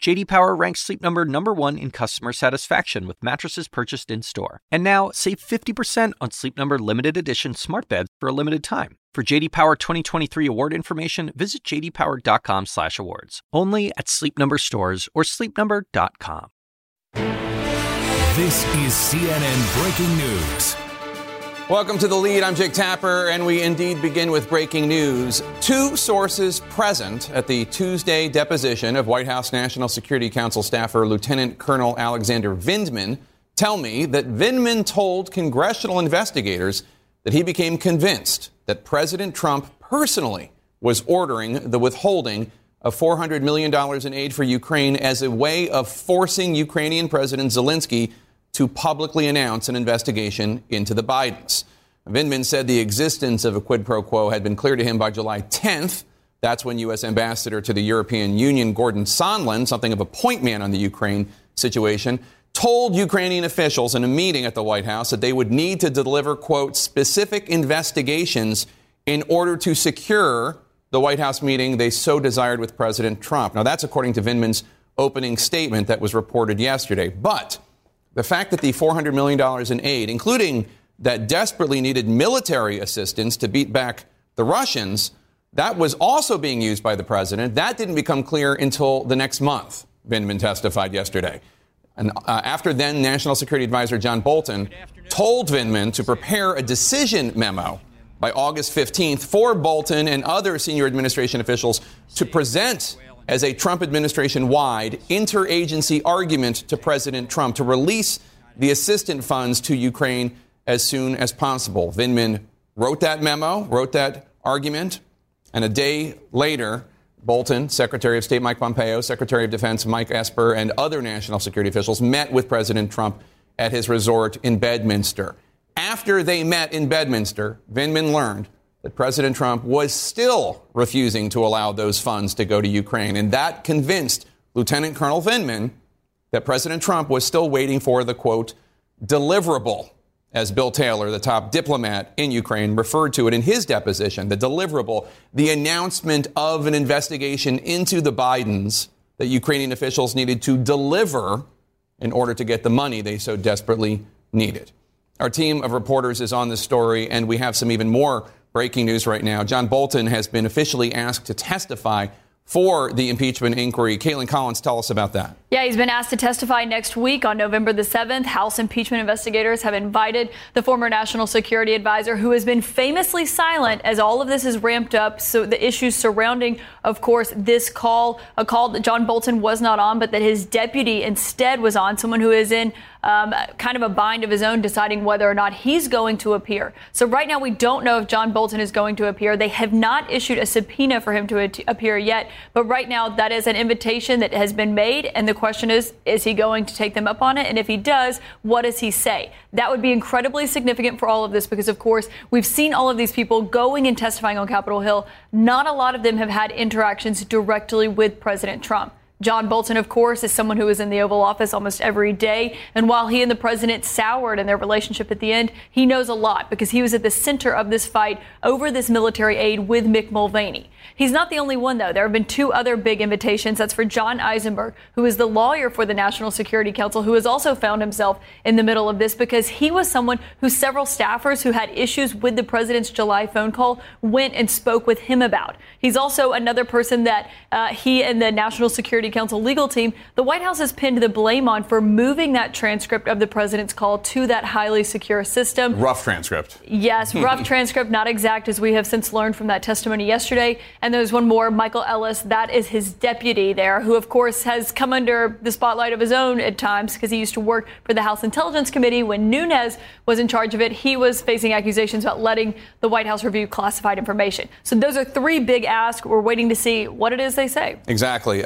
J.D. Power ranks Sleep Number #1 in customer satisfaction with mattresses purchased in-store. And now, save 50% on Sleep Number limited edition smart beds for a limited time. For J.D. Power 2023 award information, visit jdpower.com/awards. Only at Sleep Number stores or sleepnumber.com. This is CNN Breaking News. Welcome to The Lead. I'm Jake Tapper, and we indeed begin with breaking news. Two sources present at the Tuesday deposition of White House National Security Council staffer Lieutenant Colonel Alexander Vindman tell me that Vindman told congressional investigators that he became convinced that President Trump personally was ordering the withholding of $400 million in aid for Ukraine as a way of forcing Ukrainian President Zelensky to publicly announce an investigation into the Bidens. Vindman said the existence of a quid pro quo had been clear to him by July 10th. That's when U.S. Ambassador to the European Union, Gordon Sondland, something of a point man on the Ukraine situation, told Ukrainian officials in a meeting at the White House that they would need to deliver, quote, specific investigations in order to secure the White House meeting they so desired with President Trump. Now, that's according to Vindman's opening statement that was reported yesterday. But the fact that the $400 million in aid, including that desperately needed military assistance to beat back the Russians, that was also being used by the president. That didn't become clear until the next month, Vindman testified yesterday. And after then, National Security Advisor John Bolton told Vindman to prepare a decision memo by August 15th for Bolton and other senior administration officials to present as a Trump administration-wide interagency argument to President Trump to release the assistance funds to Ukraine as soon as possible. Vindman wrote that memo, wrote that argument, and a day later, Bolton, Secretary of State Mike Pompeo, Secretary of Defense Mike Esper, and other national security officials met with President Trump at his resort in Bedminster. After they met in Bedminster, Vindman learned that President Trump was still refusing to allow those funds to go to Ukraine. And that convinced Lieutenant Colonel Vindman that President Trump was still waiting for the, quote, deliverable, as Bill Taylor, the top diplomat in Ukraine, referred to it in his deposition, the deliverable, the announcement of an investigation into the Bidens that Ukrainian officials needed to deliver in order to get the money they so desperately needed. Our team of reporters is on this story, and we have some even more breaking news right now. John Bolton has been officially asked to testify for the impeachment inquiry. Caitlin Collins, tell us about that. Yeah, he's been asked to testify next week on November the 7th. House impeachment investigators have invited the former National Security Advisor, who has been famously silent as all of this is ramped up. So the issues surrounding, of course, this call, a call that John Bolton was not on, but that his deputy instead was on, someone who is in kind of a bind of his own, deciding whether or not he's going to appear. So right now, we don't know if John Bolton is going to appear. They have not issued a subpoena for him to appear yet. But right now, that is an invitation that has been made. And the question is he going to take them up on it? And if he does, what does he say? That would be incredibly significant for all of this, because, of course, we've seen all of these people going and testifying on Capitol Hill. Not a lot of them have had interactions directly with President Trump. John Bolton, of course, is someone who is in the Oval Office almost every day. And while he and the president soured in their relationship at the end, he knows a lot because he was at the center of this fight over this military aid with Mick Mulvaney. He's not the only one, though. There have been two other big invitations. That's for John Eisenberg, who is the lawyer for the National Security Council, who has also found himself in the middle of this because he was someone who several staffers who had issues with the president's July phone call went and spoke with him about. He's also another person that he and the National Security Council legal team, the White House has pinned the blame on for moving that transcript of the president's call to that highly secure system. Rough transcript. Yes, rough transcript, not exact, as we have since learned from that testimony yesterday. And there's one more, Michael Ellis. That is his deputy there, who, of course, has come under the spotlight of his own at times because he used to work for the House Intelligence Committee. When Nunes was in charge of it, he was facing accusations about letting the White House review classified information. So those are three big asks. We're waiting to see what it is they say. Exactly.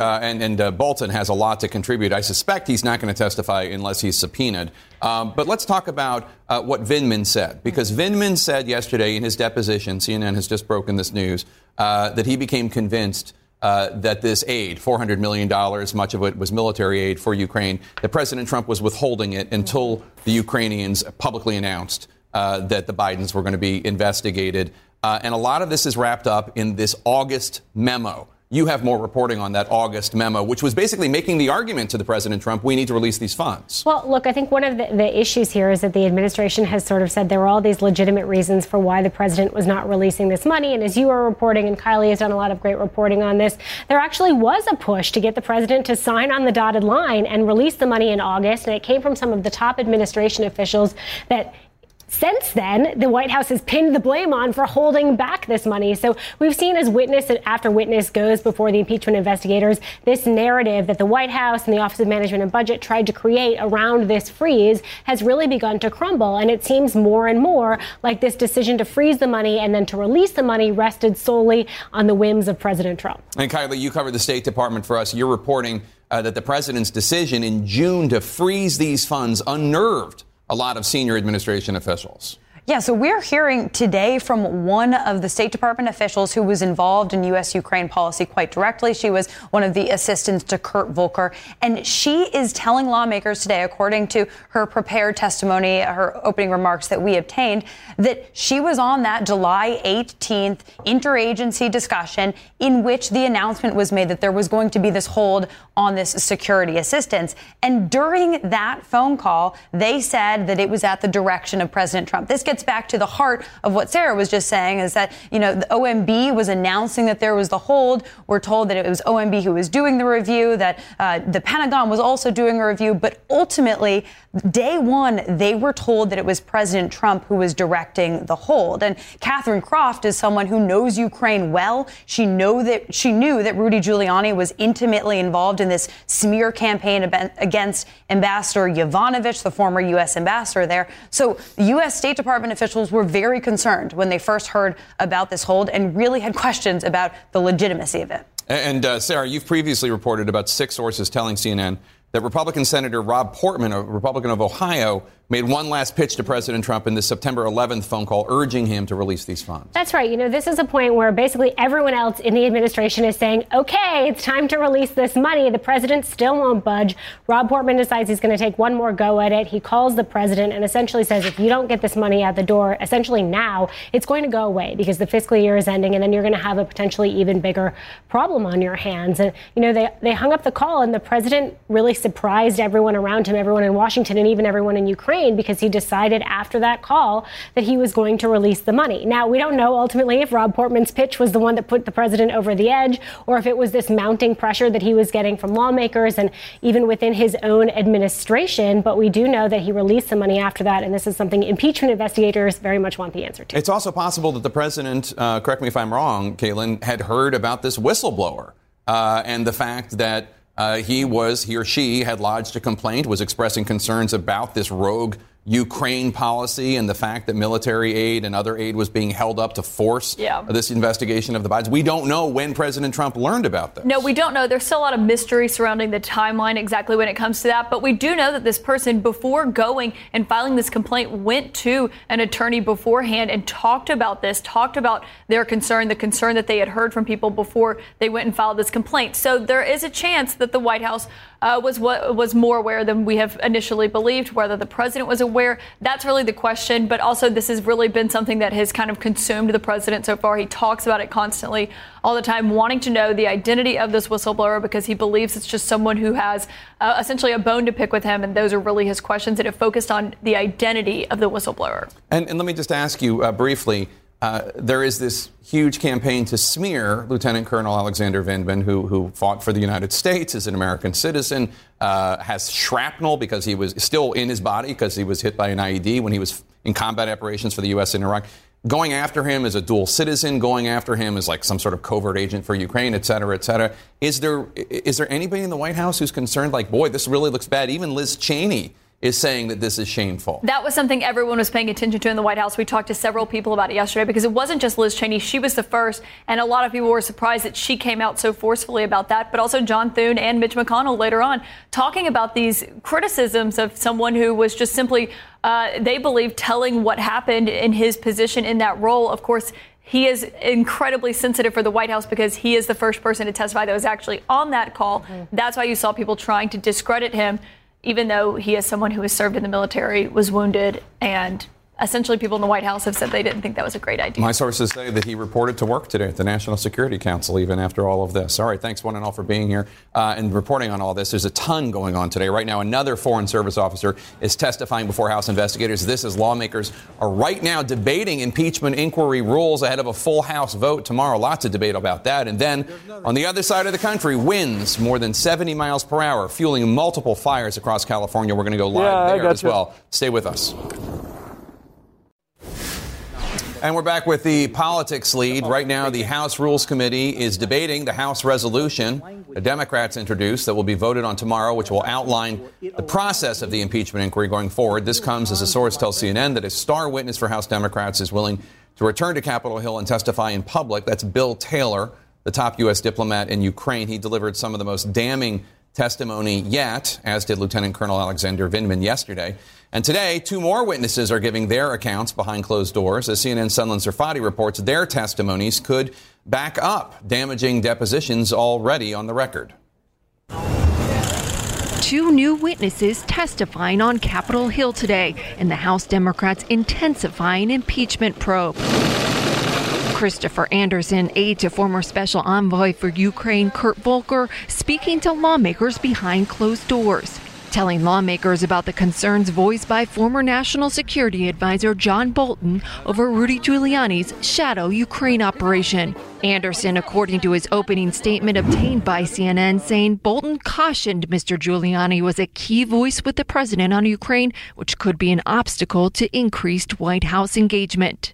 And Bolton has a lot to contribute. I suspect he's not going to testify unless he's subpoenaed. But let's talk about what Vindman said, because Vindman said yesterday in his deposition, CNN has just broken this news, that he became convinced that this aid, $400 million, much of it was military aid for Ukraine, that President Trump was withholding it until the Ukrainians publicly announced that the Bidens were going to be investigated. And a lot of this is wrapped up in this August memo. You have more reporting on that August memo, which was basically making the argument to the President Trump, we need to release these funds. Well, look, I think one of the issues here is that the administration has sort of said there were all these legitimate reasons for why the president was not releasing this money. And as you are reporting, and Kylie has done a lot of great reporting on this, there actually was a push to get the president to sign on the dotted line and release the money in August. And it came from some of the top administration officials that since then, the White House has pinned the blame on for holding back this money. So we've seen as witness after witness goes before the impeachment investigators, this narrative that the White House and the Office of Management and Budget tried to create around this freeze has really begun to crumble. And it seems more and more like this decision to freeze the money and then to release the money rested solely on the whims of President Trump. And Kylie, you covered the State Department for us. You're reporting that the president's decision in June to freeze these funds unnerved a lot of senior administration officials. Yeah, so we're hearing today from one of the State Department officials who was involved in U.S.-Ukraine policy quite directly. She was one of the assistants to Kurt Volker. And she is telling lawmakers today, according to her prepared testimony, her opening remarks that we obtained, that she was on that July 18th interagency discussion in which the announcement was made that there was going to be this hold on this security assistance. And during that phone call, they said that it was at the direction of President Trump. This gets back to the heart of what Sarah was just saying, is that, you know, the OMB was announcing that there was the hold. We're told that it was OMB who was doing the review, that the Pentagon was also doing a review. But ultimately, day one, they were told that it was President Trump who was directing the hold. And Catherine Croft is someone who knows Ukraine well. She knew that Rudy Giuliani was intimately involved in this smear campaign against Ambassador Yovanovitch, the former U.S. ambassador there. So the U.S. State Department officials were very concerned when they first heard about this hold and really had questions about the legitimacy of it. And Sarah, you've previously reported about six sources telling CNN that Republican Senator Rob Portman, a Republican of Ohio, made one last pitch to President Trump in this September 11th phone call urging him to release these funds. That's right. You know, this is a point where basically everyone else in the administration is saying, OK, it's time to release this money. The president still won't budge. Rob Portman decides he's going to take one more go at it. He calls the president and essentially says, if you don't get this money out the door, essentially now, it's going to go away because the fiscal year is ending and then you're going to have a potentially even bigger problem on your hands. And, you know, they hung up the call and the president really surprised everyone around him, everyone in Washington and even everyone in Ukraine, because he decided after that call that he was going to release the money. Now, we don't know ultimately if Rob Portman's pitch was the one that put the president over the edge or if it was this mounting pressure that he was getting from lawmakers and even within his own administration. But we do know that he released the money after that. And this is something impeachment investigators very much want the answer to. It's also possible that the president, correct me if I'm wrong, Caitlin, had heard about this whistleblower and the fact that he or she had lodged a complaint, was expressing concerns about this rogue Ukraine policy and the fact that military aid and other aid was being held up to force this investigation of the Bidens. We don't know when President Trump learned about this. No, we don't know. There's still a lot of mystery surrounding the timeline exactly when it comes to that. But we do know that this person, before going and filing this complaint, went to an attorney beforehand and talked about this, talked about their concern, the concern that they had heard from people before they went and filed this complaint. So there is a chance that the White House was more aware than we have initially believed, whether the president was aware. That's really the question. But also, this has really been something that has kind of consumed the president so far. He talks about it constantly, all the time, wanting to know the identity of this whistleblower because he believes it's just someone who has essentially a bone to pick with him. And those are really his questions that have focused on the identity of the whistleblower. And let me just ask you briefly, there is this huge campaign to smear Lieutenant Colonel Alexander Vindman, who fought for the United States, is an American citizen, has shrapnel because he was still in his body because he was hit by an IED when he was in combat operations for the U.S. in Iraq. Going after him as a dual citizen, going after him as like some sort of covert agent for Ukraine, et cetera, et cetera. Is there anybody in the White House who's concerned like, boy, this really looks bad? Even Liz Cheney is saying that this is shameful. That was something everyone was paying attention to in the White House. We talked to several people about it yesterday because it wasn't just Liz Cheney. She was the first, and a lot of people were surprised that she came out so forcefully about that, but also John Thune and Mitch McConnell later on talking about these criticisms of someone who was just simply, they believe, telling what happened in his position in that role. Of course, He is incredibly sensitive for the White House because he is the first person to testify that was actually on that call. Mm-hmm. That's why you saw people trying to discredit him, even though he is someone who has served in the military, was wounded, and essentially people in the White House have said they didn't think that was a great idea. My sources say that he reported to work today at the National Security Council, even after all of this. All right, thanks one and all for being here and reporting on all this. There's a ton going on today. Right now, another Foreign Service officer is testifying before House investigators. This is lawmakers are right now debating impeachment inquiry rules ahead of a full House vote tomorrow. Lots of debate about that. And then on the other side of the country, winds more than 70 miles per hour, fueling multiple fires across California. We're going to go live there as well. Stay with us. And we're back with the politics lead. Right now, the House Rules Committee is debating the House resolution the Democrats introduced that will be voted on tomorrow, which will outline the process of the impeachment inquiry going forward. This comes as a source tells CNN that a star witness for House Democrats is willing to return to Capitol Hill and testify in public. That's Bill Taylor, the top U.S. diplomat in Ukraine. He delivered some of the most damning testimony yet, as did Lieutenant Colonel Alexander Vindman yesterday. And today, two more witnesses are giving their accounts behind closed doors. As CNN's Sondland Sarfati reports, their testimonies could back up damaging depositions already on the record. Two new witnesses testifying on Capitol Hill today in the House Democrats' intensifying impeachment probe. Christopher Anderson, aide to former Special Envoy for Ukraine Kurt Volker, speaking to lawmakers behind closed doors, telling lawmakers about the concerns voiced by former National Security Advisor John Bolton over Rudy Giuliani's shadow Ukraine operation. Anderson, according to his opening statement obtained by CNN, saying Bolton cautioned Mr. Giuliani was a key voice with the president on Ukraine, which could be an obstacle to increased White House engagement.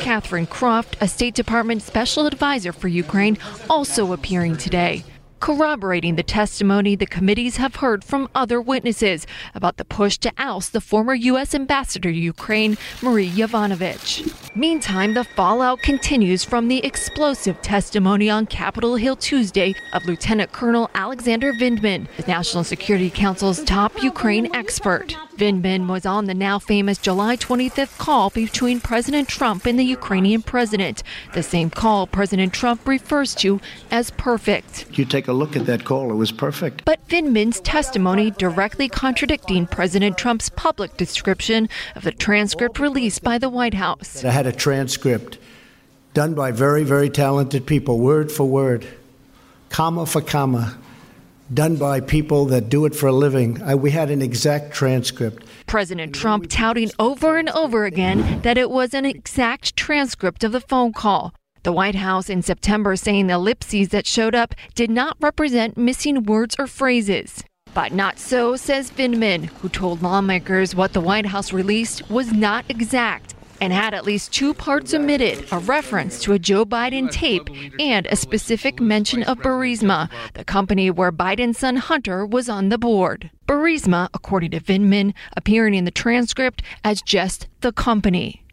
Catherine Croft, a State Department special advisor for Ukraine, also appearing today, corroborating the testimony the committees have heard from other witnesses about the push to oust the former U.S. ambassador to Ukraine, Marie Yovanovitch. Meantime, the fallout continues from the explosive testimony on Capitol Hill Tuesday of Lieutenant Colonel Alexander Vindman, the National Security Council's top Ukraine expert. Vindman was on the now-famous July 25th call between President Trump and the Ukrainian president, the same call President Trump refers to as perfect. You take a look at that call, it was perfect. But Vindman's testimony directly contradicting President Trump's public description of the transcript released by the White House. I had a transcript done by very, very talented people, word for word, comma for comma, done by people that do it for a living. We had an exact transcript. President Trump touting over and over again that it was an exact transcript of the phone call. The White House in September saying the ellipses that showed up did not represent missing words or phrases. But not so, says Vindman, who told lawmakers what the White House released was not exact and had at least two parts omitted, a reference to a Joe Biden tape and a specific mention of Burisma, the company where Biden's son Hunter was on the board. Burisma, according to Vindman, appearing in the transcript as just the company.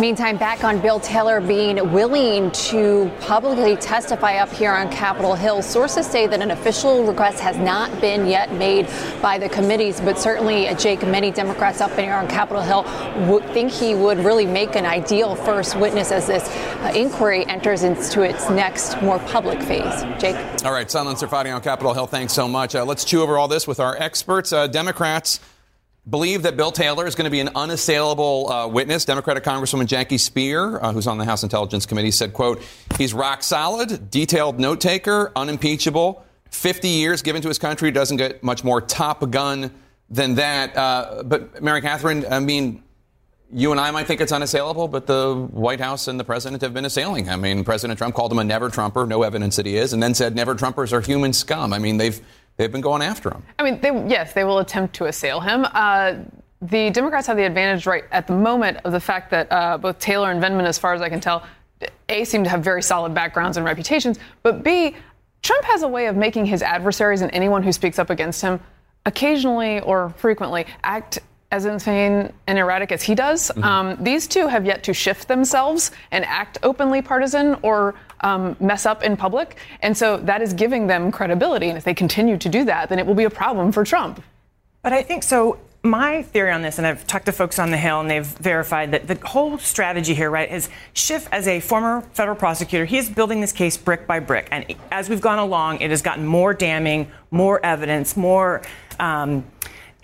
Meantime, back on Bill Taylor being willing to publicly testify up here on Capitol Hill. Sources say that an official request has not been yet made by the committees, but certainly, Jake, many Democrats up here on Capitol Hill would think he would really make an ideal first witness as this inquiry enters into its next, more public phase. Jake? All right, Sondland Sarfati on Capitol Hill, thanks so much. Let's chew over all this with our experts. Democrats believe that Bill Taylor is going to be an unassailable witness. Democratic Congresswoman Jackie Speier, who's on the House Intelligence Committee, said, quote, he's rock solid, detailed note taker, unimpeachable, 50 years given to his country, doesn't get much more Top Gun than that. But Mary Catherine, I mean, you and I might think it's unassailable, but the White House and the president have been assailing him. I mean, President Trump called him a never Trumper, no evidence that he is, and then said never Trumpers are human scum. I mean, They've been going after him. I mean, they will attempt to assail him. The Democrats have the advantage right at the moment of the fact that both Taylor and Vindman, as far as I can tell, A, seem to have very solid backgrounds and reputations, but B, Trump has a way of making his adversaries and anyone who speaks up against him occasionally or frequently act as insane and erratic as he does. Mm-hmm. These two have yet to shift themselves and act openly partisan or mess up in public. And so that is giving them credibility. And if they continue to do that, then it will be a problem for Trump. But I think so. My theory on this, and I've talked to folks on the Hill, and they've verified that the whole strategy here, right, is Schiff, as a former federal prosecutor, he is building this case brick by brick. And as we've gone along, it has gotten more damning, more evidence, more...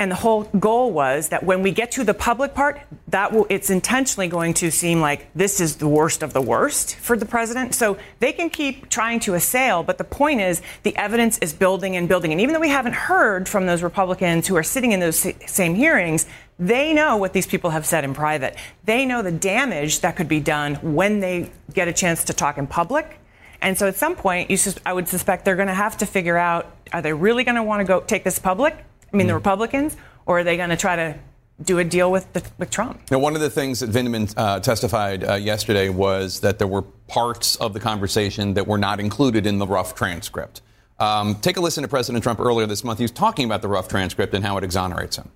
and the whole goal was that when we get to the public part, that will, it's intentionally going to seem like this is the worst of the worst for the president. So they can keep trying to assail. But the point is, the evidence is building and building. And even though we haven't heard from those Republicans who are sitting in those same hearings, they know what these people have said in private. They know the damage that could be done when they get a chance to talk in public. And so at some point, I would suspect they're going to have to figure out, are they really going to want to go take this public? I mean, the Republicans, or are they going to try to do a deal with Trump? Now, one of the things that Vindman testified yesterday was that there were parts of the conversation that were not included in the rough transcript. Take a listen to President Trump earlier this month. He was talking about the rough transcript and how it exonerates him.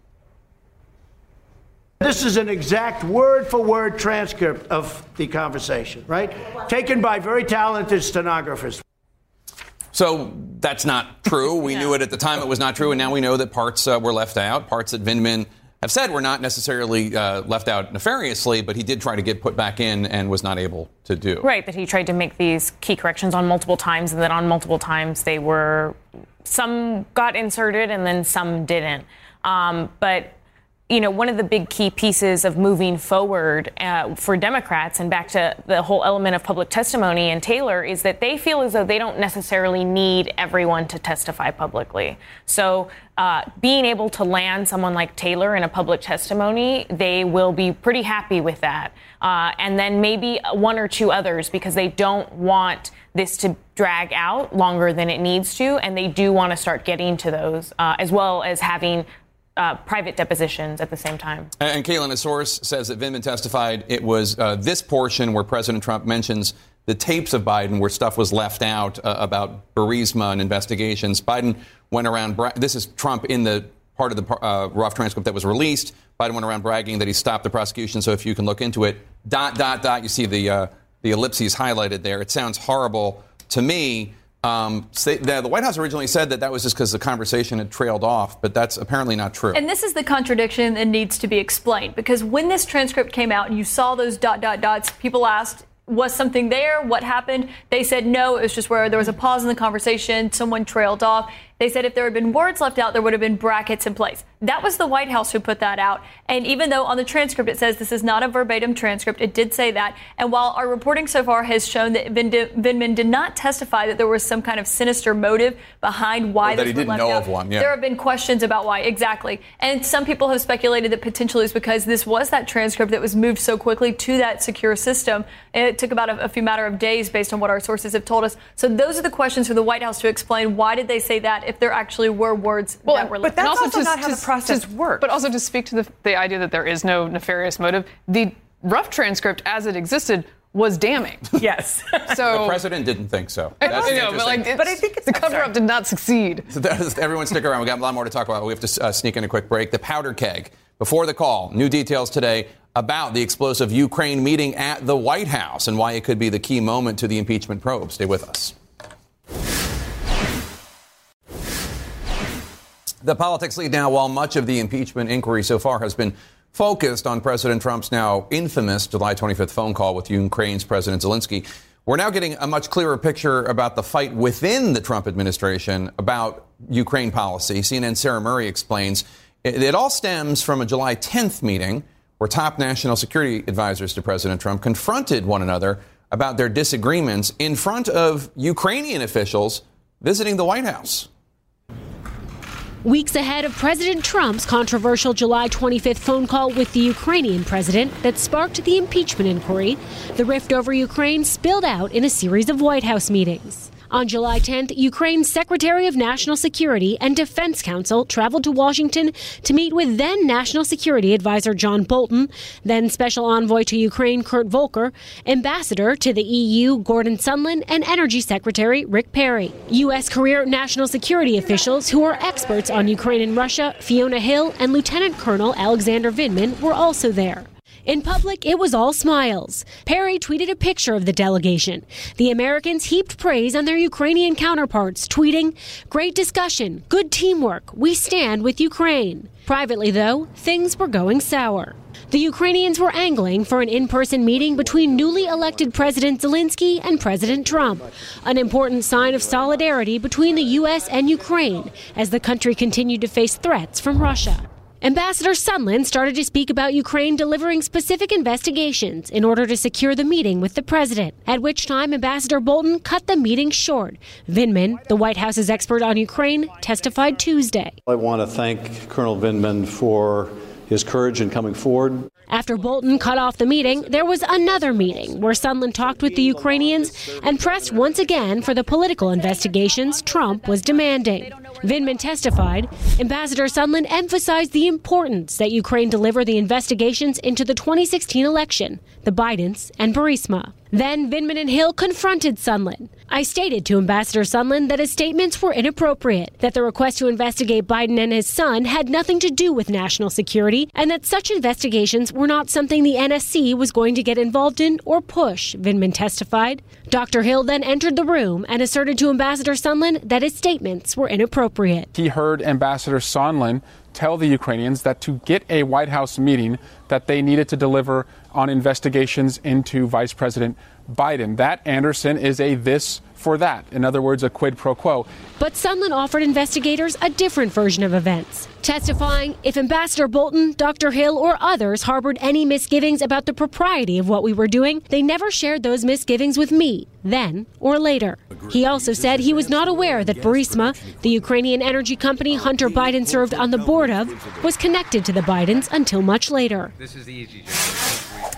This is an exact word-for-word transcript of the conversation, right? Taken by very talented stenographers. So that's not true. We knew it at the time it was not true, and now we know that parts were left out, parts that Vindman have said were not necessarily left out nefariously, but he did try to get put back in and was not able to do. Right, but he tried to make these key corrections on multiple times, and then on multiple times they were, some got inserted and then some didn't. But, you know, one of the big key pieces of moving forward for Democrats, and back to the whole element of public testimony and Taylor, is that they feel as though they don't necessarily need everyone to testify publicly. So being able to land someone like Taylor in a public testimony, they will be pretty happy with that. And then maybe one or two others, because they don't want this to drag out longer than it needs to. And they do want to start getting to those, as well as having private depositions at the same time. And Caitlin, a source says that Vindman testified it was this portion where President Trump mentions the tapes of Biden where stuff was left out about Burisma and investigations. Biden went around. This is Trump in the part of the rough transcript that was released. Biden went around bragging that he stopped the prosecution. So if you can look into it, ... You see the ellipses highlighted there. It sounds horrible to me. The White House originally said that was just because the conversation had trailed off, but that's apparently not true. And this is the contradiction that needs to be explained, because when this transcript came out and you saw those ... people asked, was something there? What happened? They said, no, it was just where there was a pause in the conversation. Someone trailed off. They said if there had been words left out, there would have been brackets in place. That was the White House who put that out. And even though on the transcript it says this is not a verbatim transcript, it did say that. And while our reporting so far has shown that Vindman did not testify that there was some kind of sinister motive behind why this was left out. That he didn't know of one, yeah. There have been questions about why, exactly. And some people have speculated that potentially it's because this was that transcript that was moved so quickly to that secure system. And it took about a few matter of days based on what our sources have told us. So those are the questions for the White House to explain why did they say that if there actually were words that were left out. But that's also not how the process works. But also to speak to the idea that there is no nefarious motive, the rough transcript as it existed was damning. Yes. So the president didn't think so. That's but I think it's the cover-up did not succeed. So everyone stick around. We've got a lot more to talk about. We have to sneak in a quick break. The powder keg. Before the call, new details today about the explosive Ukraine meeting at the White House and why it could be the key moment to the impeachment probe. Stay with us. The politics lead now, while much of the impeachment inquiry so far has been focused on President Trump's now infamous July 25th phone call with Ukraine's President Zelensky, we're now getting a much clearer picture about the fight within the Trump administration about Ukraine policy. CNN's Sarah Murray explains it all stems from a July 10th meeting where top national security advisors to President Trump confronted one another about their disagreements in front of Ukrainian officials visiting the White House. Weeks ahead of President Trump's controversial July 25th phone call with the Ukrainian president that sparked the impeachment inquiry, the rift over Ukraine spilled out in a series of White House meetings. On July 10th, Ukraine's Secretary of National Security and Defense Counsel traveled to Washington to meet with then National Security Advisor John Bolton, then Special Envoy to Ukraine Kurt Volker, Ambassador to the EU Gordon Sondland, and Energy Secretary Rick Perry. U.S. career national security officials who are experts on Ukraine and Russia, Fiona Hill and Lieutenant Colonel Alexander Vindman, were also there. In public, it was all smiles. Perry tweeted a picture of the delegation. The Americans heaped praise on their Ukrainian counterparts, tweeting, "Great discussion, good teamwork, we stand with Ukraine." Privately, though, things were going sour. The Ukrainians were angling for an in-person meeting between newly elected President Zelensky and President Trump, an important sign of solidarity between the U.S. and Ukraine as the country continued to face threats from Russia. Ambassador Sondland started to speak about Ukraine delivering specific investigations in order to secure the meeting with the president, at which time Ambassador Bolton cut the meeting short. Vindman, the White House's expert on Ukraine, testified Tuesday. I want to thank Colonel Vindman for his courage in coming forward. After Bolton cut off the meeting, there was another meeting where Sondland talked with the Ukrainians and pressed once again for the political investigations Trump was demanding. Vindman testified. Ambassador Sondland emphasized the importance that Ukraine deliver the investigations into the 2016 election, the Bidens, and Burisma. Then Vindman and Hill confronted Sondland. "I stated to Ambassador Sondland that his statements were inappropriate, that the request to investigate Biden and his son had nothing to do with national security, and that such investigations were not something the NSC was going to get involved in or push," Vindman testified. Dr. Hill then entered the room and asserted to Ambassador Sondland that his statements were inappropriate. He heard Ambassador Sondland tell the Ukrainians that to get a White House meeting that they needed to deliver on investigations into Vice President Biden. That, Anderson, is a this for that. In other words, a quid pro quo. But Sondland offered investigators a different version of events, testifying, "If Ambassador Bolton, Dr. Hill, or others harbored any misgivings about the propriety of what we were doing, they never shared those misgivings with me, then or later." He also said he was not aware that Burisma, the Ukrainian energy company Hunter Biden served on the board of, was connected to the Bidens until much later. This is the easy job.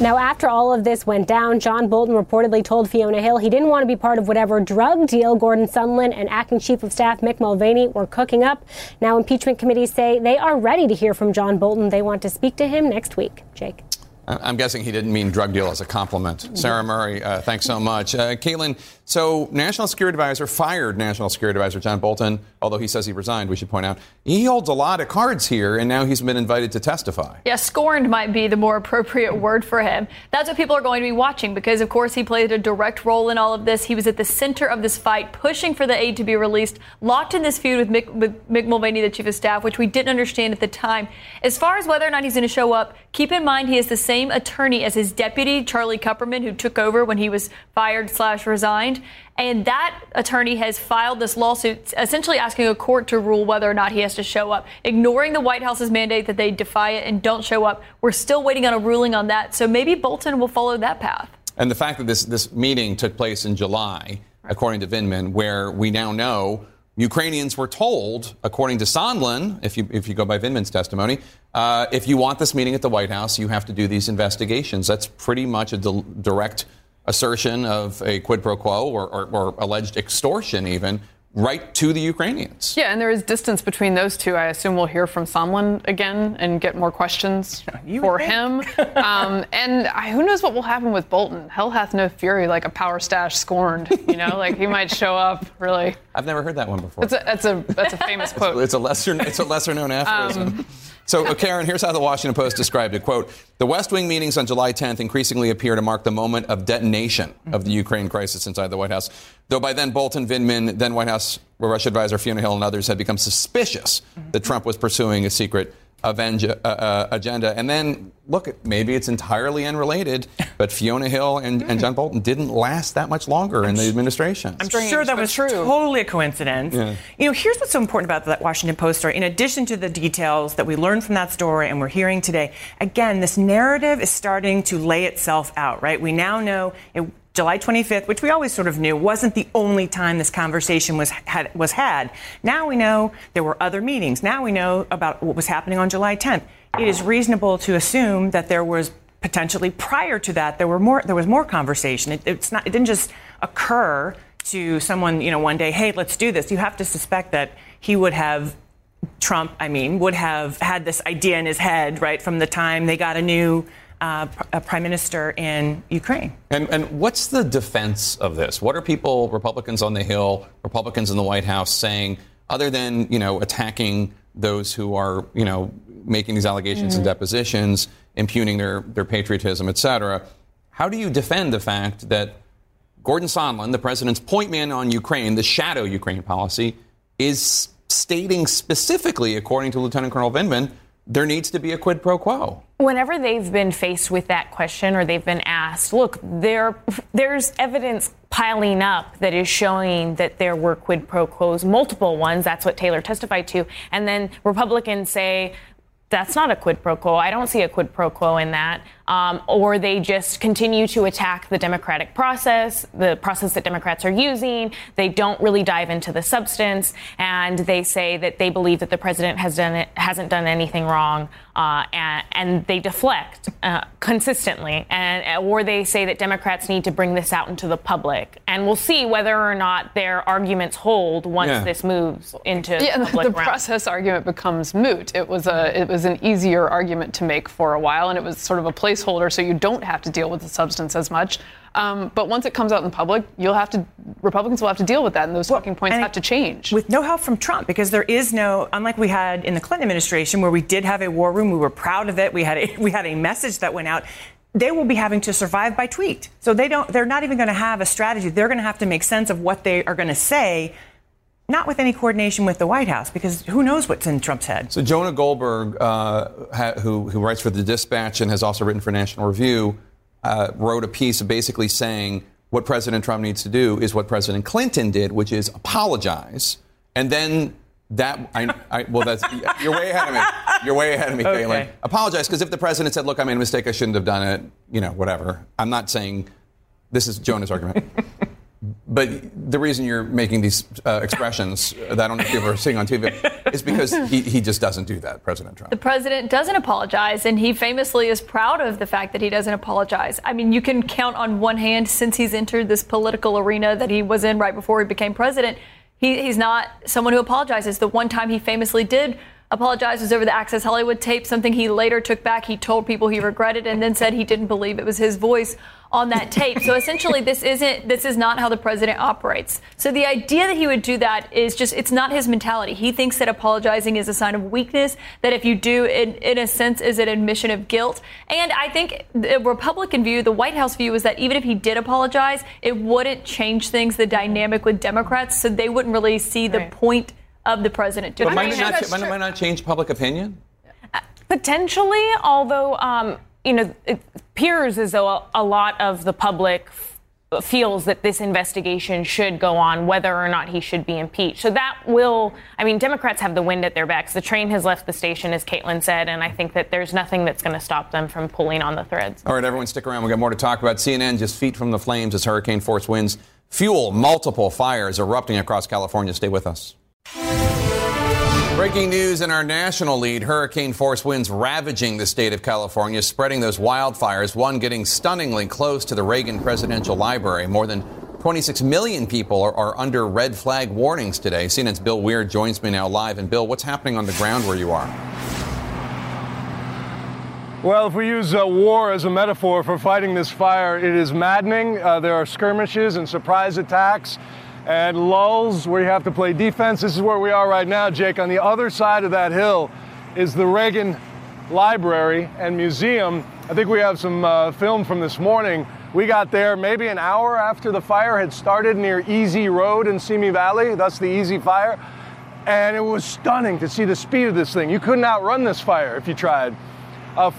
Now, after all of this went down, John Bolton reportedly told Fiona Hill he didn't want to be part of whatever drug deal Gordon Sondland and Acting Chief of Staff Mick Mulvaney were cooking up. Now, impeachment committees say they are ready to hear from John Bolton. They want to speak to him next week. Jake. I'm guessing he didn't mean drug deal as a compliment. Sarah Murray, thanks so much. Caitlin, so National Security Advisor fired National Security Advisor John Bolton, although he says he resigned, we should point out. He holds a lot of cards here, and now he's been invited to testify. Yeah, scorned might be the more appropriate word for him. That's what people are going to be watching because, of course, he played a direct role in all of this. He was at the center of this fight, pushing for the aid to be released, locked in this feud with Mick Mulvaney, the Chief of Staff, which we didn't understand at the time. As far as whether or not he's going to show up, keep in mind he is the same attorney as his deputy, Charlie Kupperman, who took over when he was fired/resigned. And that attorney has filed this lawsuit, essentially asking a court to rule whether or not he has to show up, ignoring the White House's mandate that they defy it and don't show up. We're still waiting on a ruling on that. So maybe Bolton will follow that path. And the fact that this meeting took place in July, according to Vindman, where we now know Ukrainians were told, according to Sondland, if you go by Vindman's testimony, if you want this meeting at the White House, you have to do these investigations. That's pretty much a direct assertion of a quid pro quo or alleged extortion even right to the Ukrainians. Yeah, and there is distance between those two. I assume we'll hear from Sondland again and get more questions for him. Who knows what will happen with Bolton. Hell hath no fury like a power stash scorned, you know, like he might show up really. I've never heard that one before. That's a famous quote. It's a lesser known aphorism. So, Karen, here's how the Washington Post described it. Quote, "The West Wing meetings on July 10th increasingly appear to mark the moment of detonation of the Ukraine crisis inside the White House, though by then Bolton, Vindman, then White House Russia advisor Fiona Hill and others had become suspicious that Trump was pursuing a secret agenda. And then, look, maybe it's entirely unrelated, but Fiona Hill and John Bolton didn't last that much longer in the administration. I'm sure that was true. Totally a coincidence. Yeah. You know, here's what's so important about that Washington Post story. In addition to the details that we learned from that story and we're hearing today, again, this narrative is starting to lay itself out, right? We now know July 25th, which we always sort of knew, wasn't the only time this conversation was had. Now we know there were other meetings. Now we know about what was happening on July 10th. It is reasonable to assume that there was potentially prior to that there was more conversation. It didn't just occur to someone, you know, one day, hey, let's do this. You have to suspect that Trump would have had this idea in his head, right, from the time they got a new prime minister in Ukraine. And what's the defense of this? What are people, Republicans on the Hill, Republicans in the White House, saying other than, you know, attacking those who are, you know, making these allegations and depositions impugning their patriotism, etc. How do you defend the fact that Gordon Sondland, the president's point man on Ukraine, the shadow Ukraine policy, is stating specifically, according to Lieutenant Colonel Vindman, there needs to be a quid pro quo? Whenever they've been faced with that question or they've been asked, look, there's evidence piling up that is showing that there were quid pro quos, multiple ones. That's what Taylor testified to. And then Republicans say, that's not a quid pro quo. I don't see a quid pro quo in that. Or they just continue to attack the democratic process, the process that Democrats are using. They don't really dive into the substance. And they say that they believe that the president hasn't done anything wrong. And they deflect consistently. Or they say that Democrats need to bring this out into the public. And we'll see whether or not their arguments hold once this moves into public the realm. Process argument becomes moot. It was an easier argument to make for a while, and it was sort of a placeholder, so you don't have to deal with the substance as much. But once it comes out in public, Republicans will have to deal with that, and those talking points have to change. With no help from Trump, because there is no, unlike we had in the Clinton administration, where we did have a war room, we were proud of it, we had a message that went out. They will be having to survive by tweet. So they're not even going to have a strategy. They're going to have to make sense of what they are going to say, not with any coordination with the White House, because who knows what's in Trump's head. So Jonah Goldberg, who writes for The Dispatch and has also written for National Review, wrote a piece basically saying what President Trump needs to do is what President Clinton did, which is apologize. And then you're way ahead of me. You're way ahead of me, Caitlin. Okay. Apologize, because if the president said, look, I made a mistake, I shouldn't have done it, whatever. I'm not saying this is Jonah's argument. But the reason you're making these expressions that I don't know if you've ever seen on TV is because he just doesn't do that, President Trump. The president doesn't apologize, and he famously is proud of the fact that he doesn't apologize. I mean, you can count on one hand since he's entered this political arena that he was in right before he became president. He's not someone who apologizes. The one time he famously did apologize was over the Access Hollywood tape, something he later took back. He told people he regretted and then said he didn't believe it was his voice on that tape. So essentially, this is not how the president operates. So the idea that he would do that is just, it's not his mentality. He thinks that apologizing is a sign of weakness, that if you do, in a sense, is an admission of guilt. And I think the Republican view, the White House view, is that even if he did apologize, it wouldn't change things, the dynamic with Democrats, so they wouldn't really see the point of the president. But might not change public opinion? Potentially, although, it appears as though a lot of the public feels that this investigation should go on, whether or not he should be impeached. So Democrats have the wind at their backs. The train has left the station, as Caitlin said, and I think that there's nothing that's going to stop them from pulling on the threads. All right, everyone, stick around. We've got more to talk about. CNN just feet from the flames as hurricane force winds fuel multiple fires erupting across California. Stay with us. Breaking news in our national lead, hurricane force winds ravaging the state of California, spreading those wildfires, one getting stunningly close to the Reagan Presidential Library. More than 26 million people are under red flag warnings today. CNN's Bill Weir joins me now live. And Bill, what's happening on the ground where you are? Well, if we use war as a metaphor for fighting this fire, it is maddening. There are skirmishes and surprise attacks and lulls where you have to play defense. This is where we are right now, Jake. On the other side of that hill is the Reagan Library and Museum. I think we have some film from this morning. We got there maybe an hour after the fire had started near Easy Road in Simi Valley. That's the Easy Fire. And it was stunning to see the speed of this thing. You couldn't outrun this fire if you tried.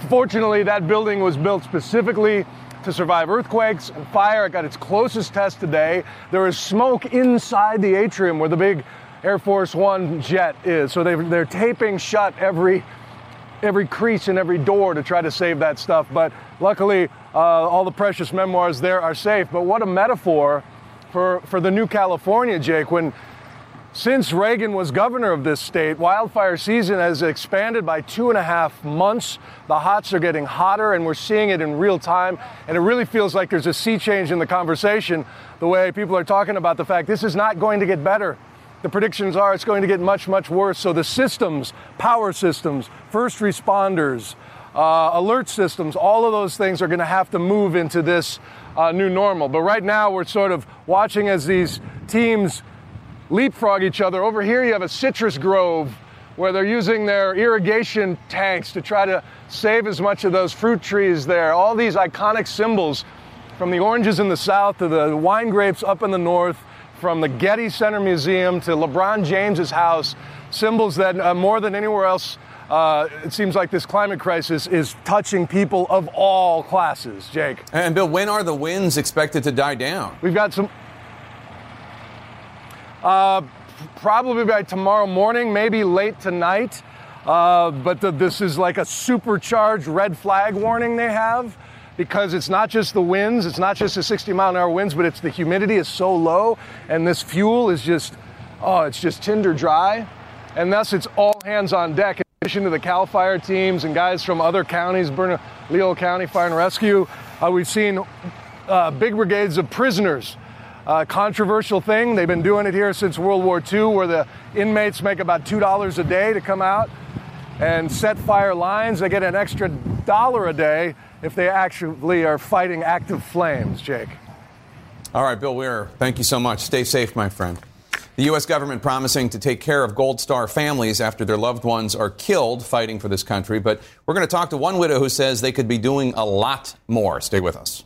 Fortunately, that building was built specifically to survive earthquakes and fire. It got its closest test today. There is smoke inside the atrium where the big Air Force One jet is. So they're taping shut every crease and every door to try to save that stuff. But luckily, all the precious memoirs there are safe. But what a metaphor for the new California, Jake, when since Reagan was governor of this state, wildfire season has expanded by 2.5 months. The hots are getting hotter, and we're seeing it in real time. And it really feels like there's a sea change in the conversation, the way people are talking about the fact this is not going to get better. The predictions are it's going to get much, much worse. So the systems, power systems, first responders, alert systems, all of those things are going to have to move into this new normal. But right now, we're sort of watching as these teams leapfrog each other. Over here, you have a citrus grove where they're using their irrigation tanks to try to save as much of those fruit trees there. All these iconic symbols, from the oranges in the south to the wine grapes up in the north, from the Getty Center Museum to LeBron James's house, symbols that more than anywhere else, it seems like this climate crisis is touching people of all classes, Jake. And Bill, when are the winds expected to die down? We've got some... probably by tomorrow morning, maybe late tonight. But this is like a supercharged red flag warning they have, because it's not just the winds, it's not just the 60-mile-an-hour winds, but it's the humidity is so low, and this fuel is just, it's just tinder dry. And thus, it's all hands on deck. In addition to the CAL FIRE teams and guys from other counties, Bernalillo County Fire and Rescue, we've seen big brigades of prisoners. Controversial thing. They've been doing it here since World War II, where the inmates make about $2 a day to come out and set fire lines. They get an extra $1 a day if they actually are fighting active flames, Jake. All right, Bill Weir, thank you so much. Stay safe, my friend. The U.S. government promising to take care of Gold Star families after their loved ones are killed fighting for this country. But we're going to talk to one widow who says they could be doing a lot more. Stay with us.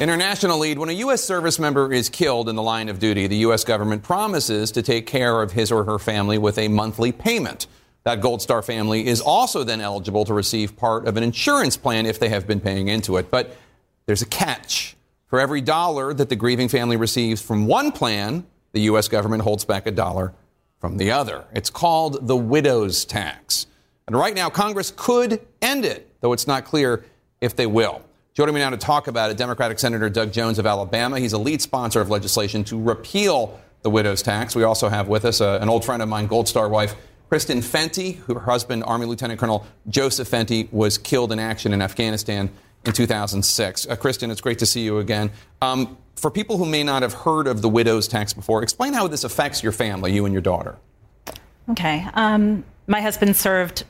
International lead. When a U.S. service member is killed in the line of duty, the U.S. government promises to take care of his or her family with a monthly payment. That Gold Star family is also then eligible to receive part of an insurance plan if they have been paying into it. But there's a catch. For every $1 that the grieving family receives from one plan, the U.S. government holds back $1 from the other. It's called the widow's tax. And right now, Congress could end it, though it's not clear if they will. Joining me now to talk about it, Democratic Senator Doug Jones of Alabama. He's a lead sponsor of legislation to repeal the widow's tax. We also have with us an old friend of mine, Gold Star wife Kristen Fenty, whose husband, Army Lieutenant Colonel Joseph Fenty, was killed in action in Afghanistan in 2006. Kristen, it's great to see you again. For people who may not have heard of the widow's tax before, explain how this affects your family, you and your daughter. Okay. My husband served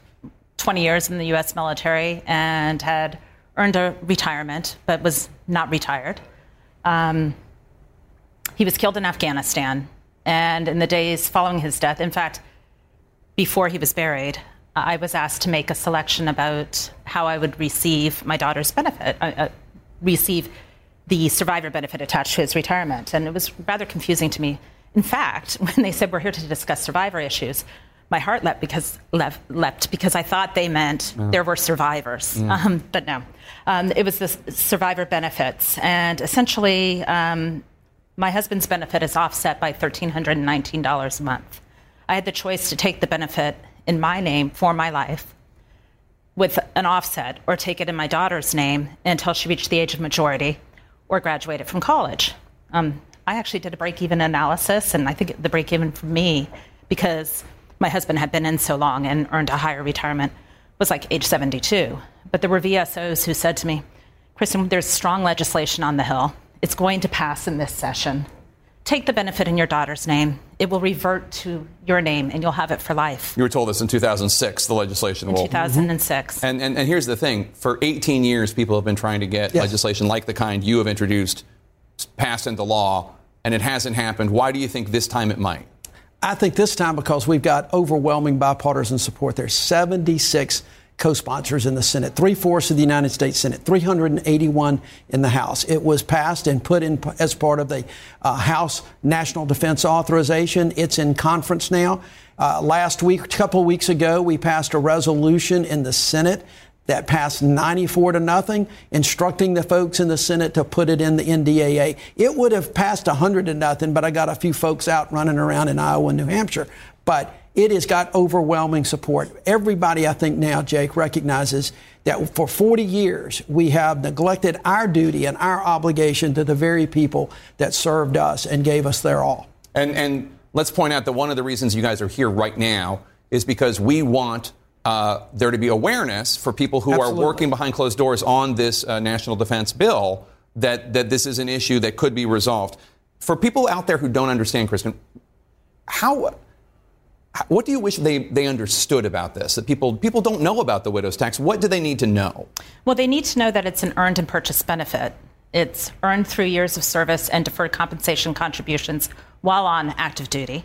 20 years in the U.S. military and had earned a retirement, but was not retired. He was killed in Afghanistan, and in the days following his death, in fact, before he was buried, I was asked to make a selection about how I would receive my daughter's benefit, receive the survivor benefit attached to his retirement. And it was rather confusing to me. In fact, when they said, "We're here to discuss survivor issues," my heart leapt because I thought they meant there were survivors, but no. It was the survivor benefits, and essentially my husband's benefit is offset by $1,319 a month. I had the choice to take the benefit in my name for my life with an offset, or take it in my daughter's name until she reached the age of majority or graduated from college. I actually did a break-even analysis, and I think the break-even for me, because my husband had been in so long and earned a higher retirement, was like age 72. But there were VSOs who said to me, "Kristen, there's strong legislation on the Hill. It's going to pass in this session. Take the benefit in your daughter's name. It will revert to your name, and you'll have it for life." You were told this in 2006, the legislation will. 2006. And here's the thing. For 18 years, people have been trying to get legislation like the kind you have introduced passed into law, and it hasn't happened. Why do you think this time it might? I think this time, because we've got overwhelming bipartisan support. There's 76 co-sponsors in the Senate, 3/4 of the United States Senate, 381 in the House. It was passed and put in as part of the House National Defense Authorization. It's in conference now. Last week, a couple weeks ago, we passed a resolution in the Senate that passed 94-0, instructing the folks in the Senate to put it in the NDAA. It would have passed 100-0, but I got a few folks out running around in Iowa and New Hampshire. But it has got overwhelming support. Everybody, I think now, Jake, recognizes that for 40 years, we have neglected our duty and our obligation to the very people that served us and gave us their all. And let's point out that one of the reasons you guys are here right now is because we want there to be awareness for people who are working behind closed doors on this national defense bill, that this is an issue that could be resolved. For people out there who don't understand, Kristen, what do you wish they understood about this, that people don't know about the widow's tax? What do they need to know? Well, they need to know that it's an earned and purchased benefit. It's earned through years of service and deferred compensation contributions while on active duty.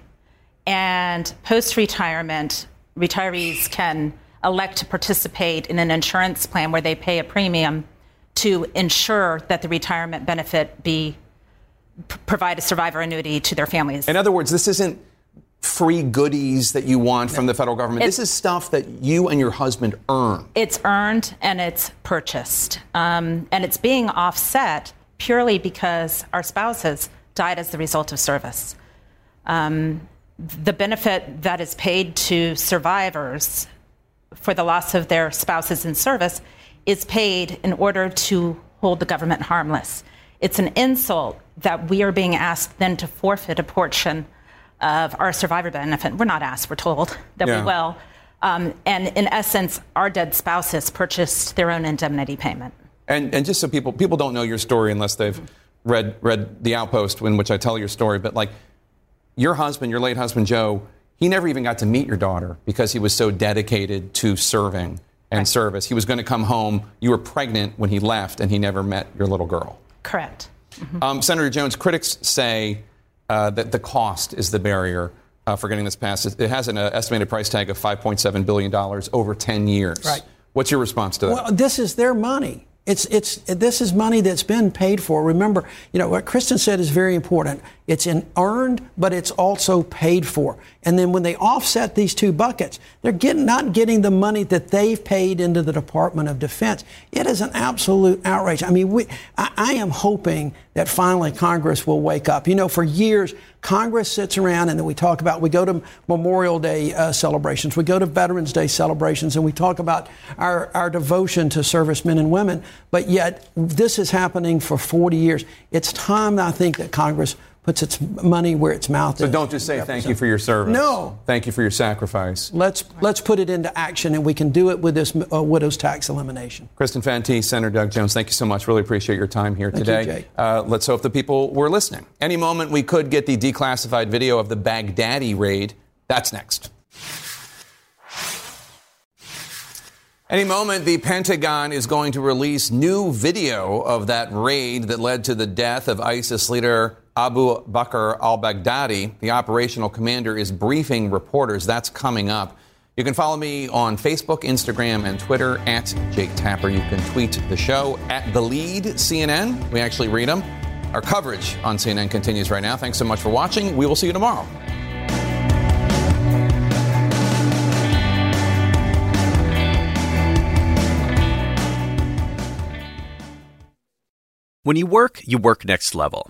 And post-retirement, retirees can elect to participate in an insurance plan where they pay a premium to ensure that the retirement benefit provide a survivor annuity to their families. In other words, this isn't free goodies that you want from the federal government. This is stuff that you and your husband earn. It's earned and it's purchased. And it's being offset purely because our spouses died as the result of service. The benefit that is paid to survivors for the loss of their spouses in service is paid in order to hold the government harmless. It's an insult that we are being asked then to forfeit a portion of our survivor benefit. We're not asked, we're told that we will. And in essence, our dead spouses purchased their own indemnity payment. And just so people don't know your story unless they've read The Outpost, in which I tell your story, but like your husband, your late husband, Joe, he never even got to meet your daughter because he was so dedicated to serving and service. He was going to come home. You were pregnant when he left, and he never met your little girl. Correct. Mm-hmm. Senator Jones, critics say that the cost is the barrier for getting this passed. It has an estimated price tag of $5.7 billion over 10 years. Right. What's your response to that? Well, this is their money. This is money that's been paid for. Remember, you know, what Kristen said is very important. It's earned, but it's also paid for. And then when they offset these two buckets, they're not getting the money that they've paid into the Department of Defense. It is an absolute outrage. I mean, I am hoping that finally Congress will wake up. You know, for years, Congress sits around and then we go to Memorial Day celebrations, we go to Veterans Day celebrations, and we talk about our devotion to servicemen and women. But yet this is happening for 40 years. It's time, I think, that Congress puts its money where its mouth is. So don't just say thank you for your service. No. Thank you for your sacrifice. Let's put it into action, and we can do it with this widow's tax elimination. Kristen Fenty, Senator Doug Jones, thank you so much. Really appreciate your time here today. Thank you, Jake. Let's hope the people were listening. Any moment we could get the declassified video of the Baghdadi raid. That's next. Any moment, the Pentagon is going to release new video of that raid that led to the death of ISIS leader Abu Bakr al-Baghdadi. The operational commander is briefing reporters. That's coming up. You can follow me on Facebook, Instagram, and Twitter @JakeTapper. You can tweet the show @TheLeadCNN. We actually read them. Our coverage on CNN continues right now. Thanks so much for watching. We will see you tomorrow. When you work next level.